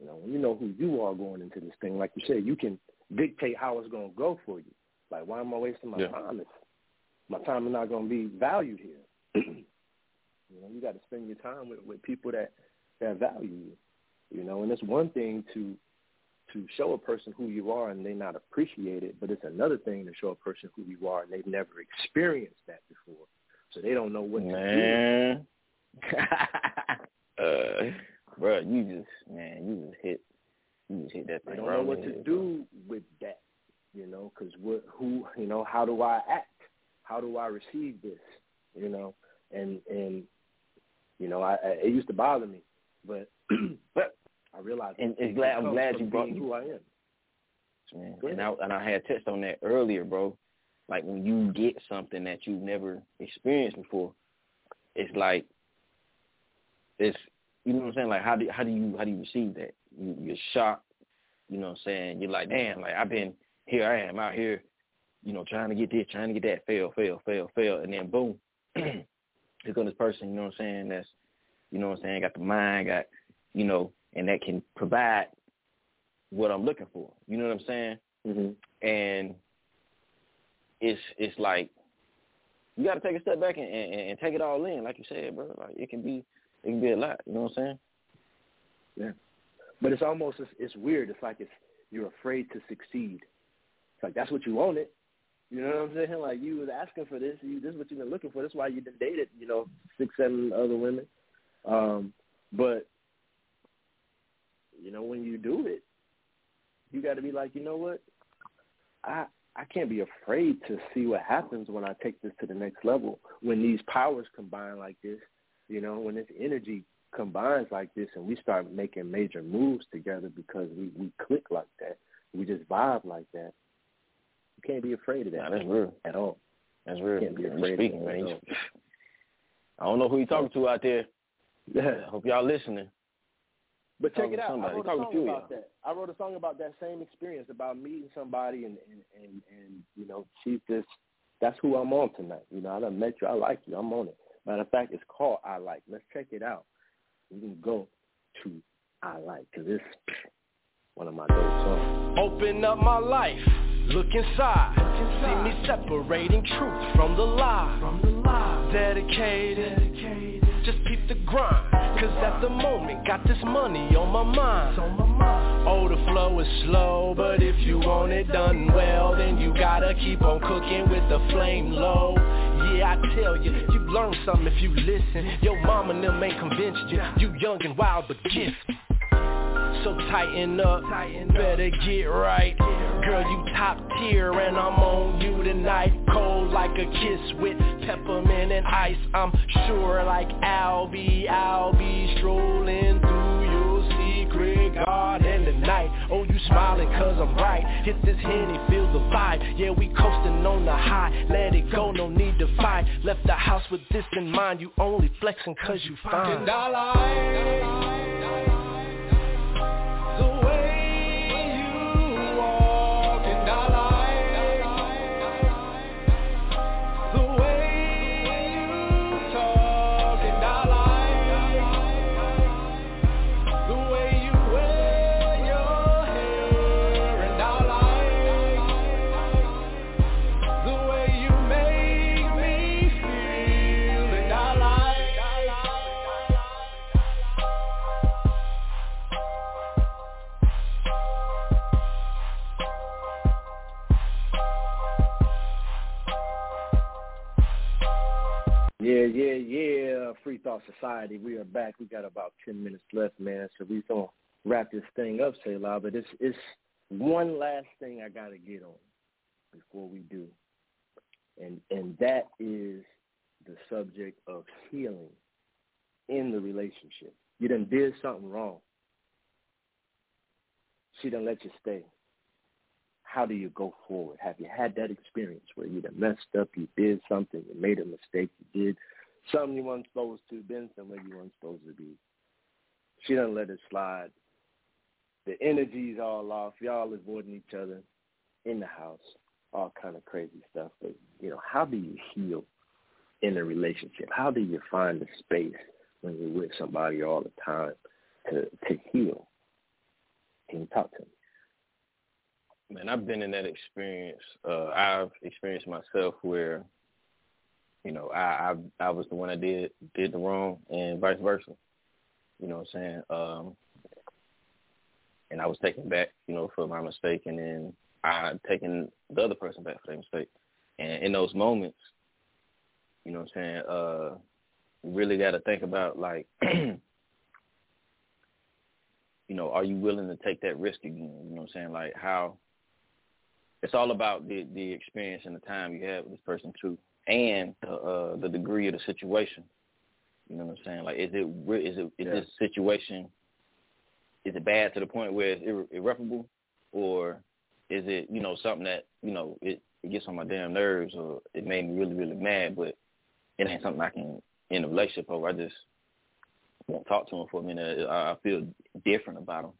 You know, when you know who you are going into this thing, like you said, you can dictate how it's going to go for you. Like, why am I wasting my time? My time is not going to be valued here. You know, you got to spend your time with people that value you. You know, and it's one thing to show a person who you are and they not appreciate it, but it's another thing to show a person who you are and they've never experienced that before. So they don't know what to do. Bro, you just hit that thing. I don't know what to do with that, you know, because you know, how do I act? How do I receive this? You know, and you know, it used to bother me, but I realized. And I'm glad you brought who I am. Man, and I had touched on that earlier, bro. Like, when you get something that you've never experienced before, it's like, it's, you know what I'm saying? Like, how do you receive that? You're shocked, you know what I'm saying? You're like, damn, like, I am out here, you know, trying to get this, trying to get that, fail, and then boom, here comes this person, you know what I'm saying, that's, you know what I'm saying, got the mind, got, you know, and that can provide what I'm looking for, you know what I'm saying? Mm-hmm. And it's like, you got to take a step back and take it all in, like you said, bro. Like, it can be a lot, you know what I'm saying? Yeah. But it's almost, it's weird. It's like you're afraid to succeed. It's like, that's what you wanted. You know what I'm saying? Like, you was asking for this. This is what you've been looking for. That's why you dated, you know, 6, 7 other women. But, you know, when you do it, you got to be like, you know what? I can't be afraid to see what happens when I take this to the next level, when these powers combine like this, you know, when this energy combines like this and we start making major moves together because we click like that, we just vibe like that. You can't be afraid of that. Nah, that's real. At all. That's real. You can't be afraid of that at all. I don't know who you're talking to out there. Yeah. I hope y'all listening. But check it out. I wrote a song about that. I wrote a song about that same experience, about meeting somebody and you know, she's just, that's who I'm on tonight. You know, I done met you. I like you. I'm on it. Matter of fact, it's called I Like. Let's check it out. You can go to I Like, because it's one of my favorite songs. Open up my life. Look inside. See me separating truth from the lie. Dedicated. Just peep the grind, cause at the moment got this money on my mind. Oh, the flow is slow, but if you want it done well, then you gotta keep on cooking with the flame low. Yeah, I tell you, you learn something if you listen. Your mama and them ain't convinced you. You young and wild but gifted. So tighten up, better get right. Girl, you top tier and I'm on you tonight. Cold like a kiss with peppermint and ice. I'm sure like I'll be strolling through your secret garden tonight. Oh, you smiling cause I'm right. Hit this Henny, feel the vibe. Yeah, we coasting on the high. Let it go, no need to fight. Left the house with this in mind. You only flexing cause you fine. And I like the way you walk, and I like the way you talk, and I like the way you wear your hair, and I like the way you make me feel, and I like. Yeah, Free Thought Society, we are back. We got about 10 minutes left, man, so we're going to wrap this thing up, Selah, but it's one last thing I got to get on before we do, and that is the subject of healing in the relationship. You done did something wrong. she done let you stay. How do you go forward? Have you had that experience where you done messed up, you did something, you made a mistake, you did something you weren't supposed to, been somewhere you weren't supposed to be? She done let it slide. The energy's all off. Y'all avoiding each other in the house, all kind of crazy stuff. But, you know, how do you heal in a relationship? How do you find the space when you're with somebody all the time to heal? Can you talk to me? Man, I've been in that experience. I've experienced myself where, you know, I was the one that did the wrong and vice versa. You know what I'm saying? And I was taken back, you know, for my mistake, and then I taken the other person back for their mistake. And in those moments, you know what I'm saying, you really got to think about, like, you know, are you willing to take that risk again? You know what I'm saying? Like, how it's all about the experience and the time you have with this person too, and the degree of the situation. You know what I'm saying? Like, is this situation, is it bad to the point where it's irreparable, or is it, you know, something that, you know, it gets on my damn nerves, or it made me really, really mad, but it ain't something I can end a relationship over. I just won't talk to him for a minute. I feel different about him.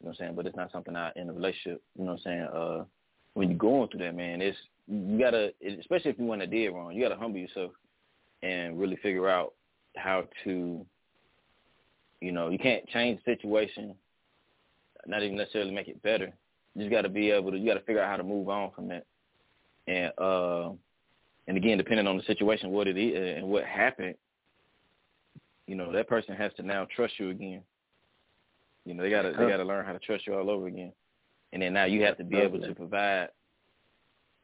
You know what I'm saying? But it's not something I end a relationship. You know what I'm saying? When you're going through that, man, it's, you got to, especially if you want to do it wrong, you got to humble yourself and really figure out how to, you know, you can't change the situation, not even necessarily make it better. You just got to be able to, you got to figure out how to move on from that. And again, depending on the situation, what it is and what happened, you know, that person has to now trust you again. You know, they gotta learn how to trust you all over again. And then now you have to be able to provide.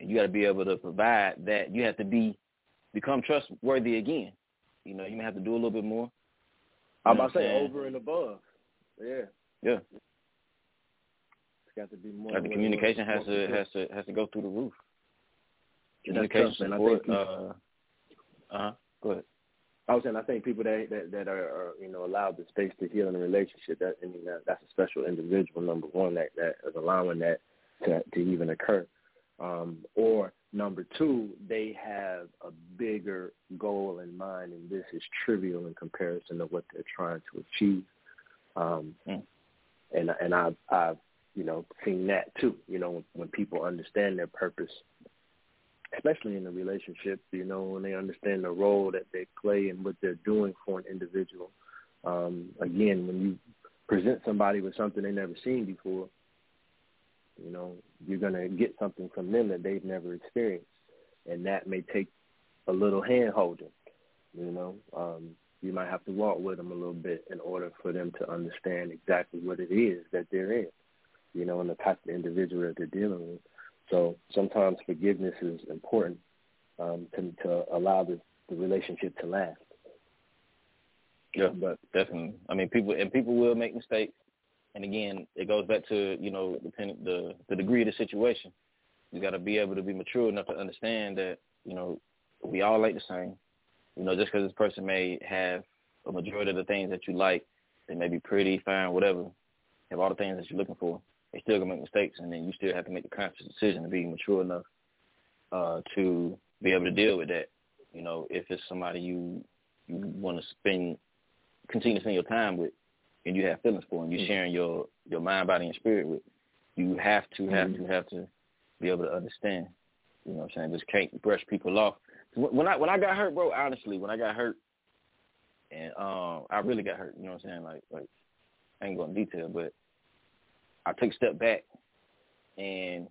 And you got to be able to provide that. You have to become trustworthy again. You know, you may have to do a little bit more. I'm about to say over and above. Yeah. Yeah. It's got to be more. Like the communication has to go through the roof. Communication. Go ahead. I was saying, I think people that are, you know, allowed the space to heal in a relationship, that's a special individual, number one, that is allowing that to even occur. Or number two, they have a bigger goal in mind, and this is trivial in comparison to what they're trying to achieve. And I've, you know, seen that too, you know, when people understand their purpose, especially in a relationship, you know, when they understand the role that they play and what they're doing for an individual. Again, when you present somebody with something they've never seen before, you know, you're going to get something from them that they've never experienced, and that may take a little hand-holding, you know. You might have to walk with them a little bit in order for them to understand exactly what it is that they're in, you know, and the type of individual that they're dealing with. So sometimes forgiveness is important to allow the relationship to last. Yeah, but definitely. I mean, people will make mistakes, and again, it goes back to, you know, the degree of the situation. You got to be able to be mature enough to understand that, you know, we all ain't the same. You know, just because this person may have a majority of the things that you like, they may be pretty, fine, whatever, have all the things that you're looking for, they still going to make mistakes, and then you still have to make a conscious decision to be mature enough to be able to deal with that. You know, if it's somebody you want to continue to spend your time with and you have feelings for and you're sharing your mind, body, and spirit with, you have to be able to understand. You know what I'm saying? Just can't brush people off. When I got hurt, bro, honestly, when I got hurt, and I really got hurt, you know what I'm saying? Like I ain't going to detail, but I took a step back and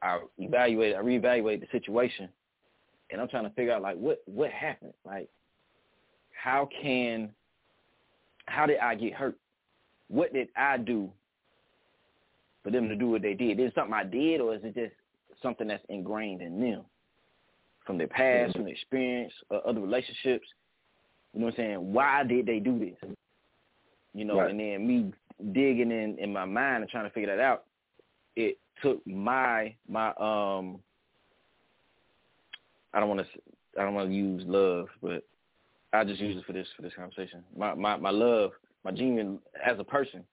I reevaluated the situation, and I'm trying to figure out, like, what happened? Like, how did I get hurt? What did I do for them to do what they did? Is it something I did, or is it just something that's ingrained in them from their past, from their experience, or other relationships? You know what I'm saying? Why did they do this? You know, right. And then me digging in my mind and trying to figure that out, it took my I don't want to use love, but I just use it for this conversation. My love, my genuine as a person,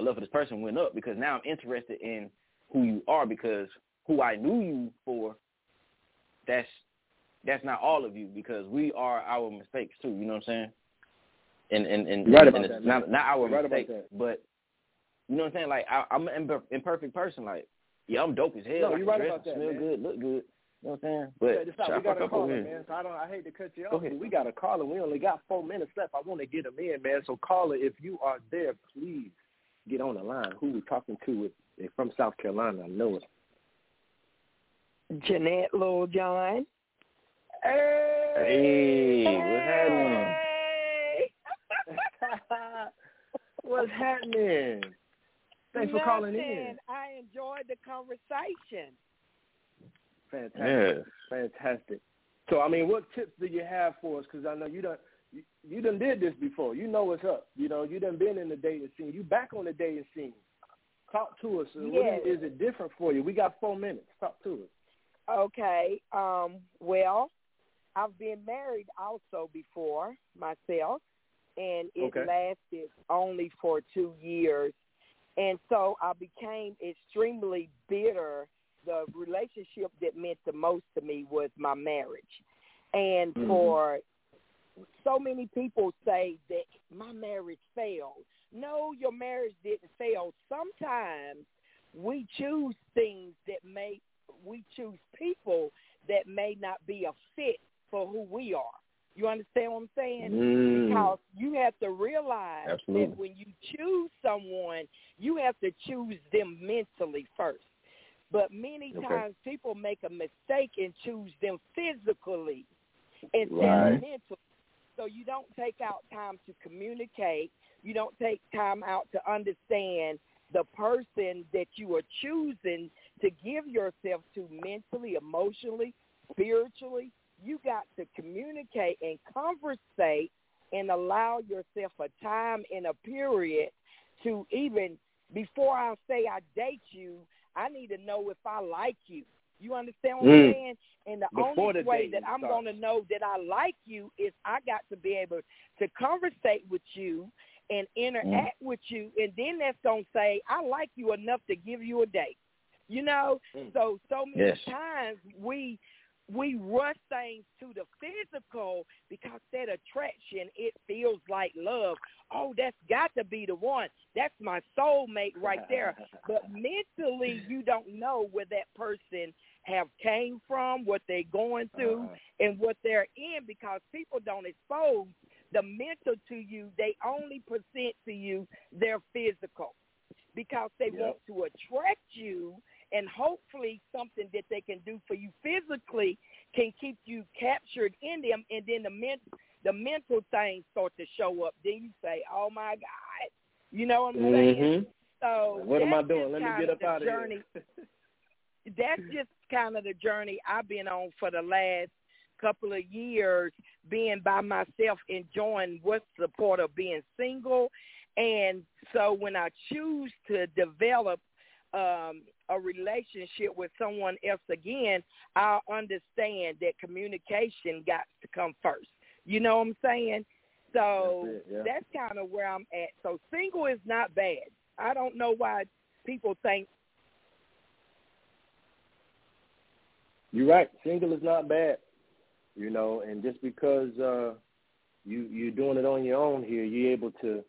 my love for this person went up because now I'm interested in who you are, because who I knew you for, that's not all of you, because we are our mistakes too. You know what I'm saying? And right about that, not our mistakes, but you know what I'm saying? Like I'm an imperfect person. Like, yeah, I'm dope as hell. No, you're right about that. Smell good, look good. You know what I'm saying? But yeah, we got a caller, man. So I hate to cut you off, but we got a caller. We only got 4 minutes left. I want to get them in, man. So caller, if you are there, please get on the line. Who we talking to? They're from South Carolina. I know it. Jeanette Lil John. Hey, what's happening? What's happening? Thanks for calling in. I enjoyed the conversation. Fantastic. Yes. Fantastic. So, I mean, what tips do you have for us? Because I know you done did this before. You know what's up. You know, you done been in the dating scene. You back on the dating scene. Talk to us. Yes. Is it different for you? We got 4 minutes. Talk to us. Okay. Well, I've been married also before myself, and it lasted only for 2 years. And so I became extremely bitter. The relationship that meant the most to me was my marriage. And for so many people say that my marriage failed. No, your marriage didn't fail. Sometimes we choose people that may not be a fit for who we are. You understand what I'm saying? Because you have to realize that when you choose someone, you have to choose them mentally first. But many times people make a mistake and choose them physically instead of mentally. So you don't take out time to communicate. You don't take time out to understand the person that you are choosing to give yourself to mentally, emotionally, spiritually. You got to communicate and conversate and allow yourself a time and a period to even, before I say I date you, I need to know if I like you. You understand what I'm saying? And the only way that I'm going to know that I like you is I got to be able to conversate with you and interact with you, and then that's going to say, I like you enough to give you a date. You know? So many times we rush things to the physical because that attraction, it feels like love. Oh, that's got to be the one. That's my soulmate right there. But mentally, you don't know where that person have came from, what they're going through, and what they're in, because people don't expose the mental to you. They only present to you their physical because they want to attract you, and hopefully something that they can do for you physically can keep you captured in them, and then the mental things start to show up. Then you say, oh, my God. You know what I'm saying? So what am I doing? Let me get up out of here. That's just kind of the journey I've been on for the last couple of years, being by myself, enjoying what's the part of being single. And so when I choose to develop a relationship with someone else again, I understand that communication got to come first. You know what I'm saying? So that's kind of where I'm at. So single is not bad. I don't know why people think. You're right. Single is not bad. You know, and just because you're doing it on your own here, you're able to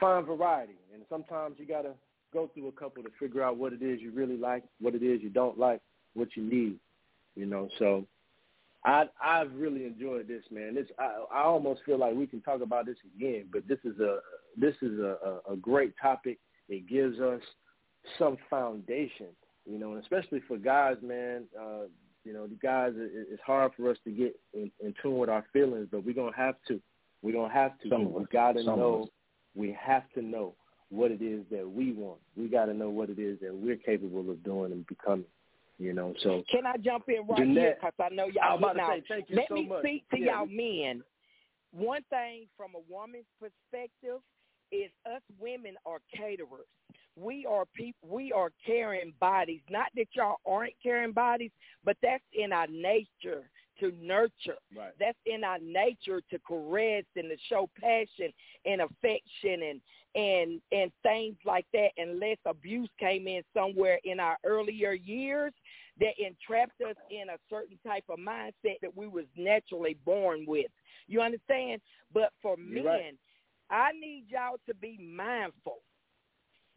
find variety. And sometimes you got to go through a couple to figure out what it is you really like, what it is you don't like, what you need, you know. So I've really enjoyed this, man. I almost feel like we can talk about this again, but this is a great topic. It gives us some foundation, you know, and especially for guys, man. You know, the guys, it's hard for us to get in tune with our feelings, but we're gonna have to. We're gonna have to. We gotta know. We have to know what it is that we want. We got to know what it is that we're capable of doing and becoming, you know. So can I jump in right here? Because I know y'all about to say thank you so much. Let me speak to y'all men. One thing from a woman's perspective is us women are caterers. We are people. We are carrying bodies. Not that y'all aren't carrying bodies, but that's in our nature to nurture. Right. That's in our nature to caress and to show passion and affection and things like that, unless abuse came in somewhere in our earlier years that entrapped us in a certain type of mindset that we was naturally born with. You understand? But for men, right, I need y'all to be mindful.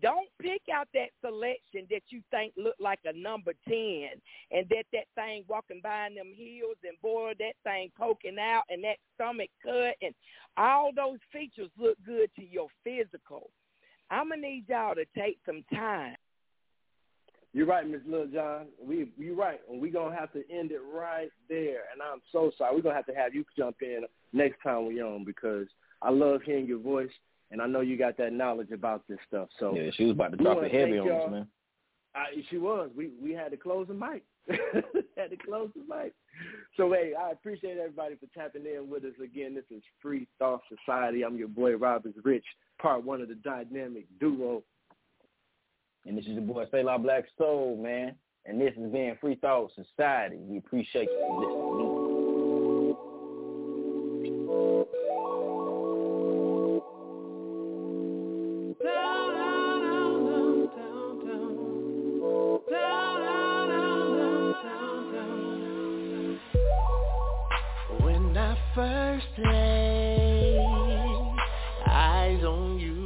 Don't pick out that selection that you think look like a number 10 and that thing walking by in them heels and, boy, that thing poking out and that stomach cut and all those features look good to your physical. I'm going to need y'all to take some time. You're right, Ms. Lil John. You're right. And we're going to have to end it right there. And I'm so sorry. We're going to have you jump in next time we're on, because I love hearing your voice. And I know you got that knowledge about this stuff. So yeah, she was about to drop the heavy on us, man. She was. We had to close the mic. So, hey, I appreciate everybody for tapping in with us. Again, this is Free Thought Society. I'm your boy, Rob is Rich, part one of the dynamic duo. And this is your boy, Selah Blak SoL, man. And this has been Free Thought Society. We appreciate you for listening. First day, eyes on you.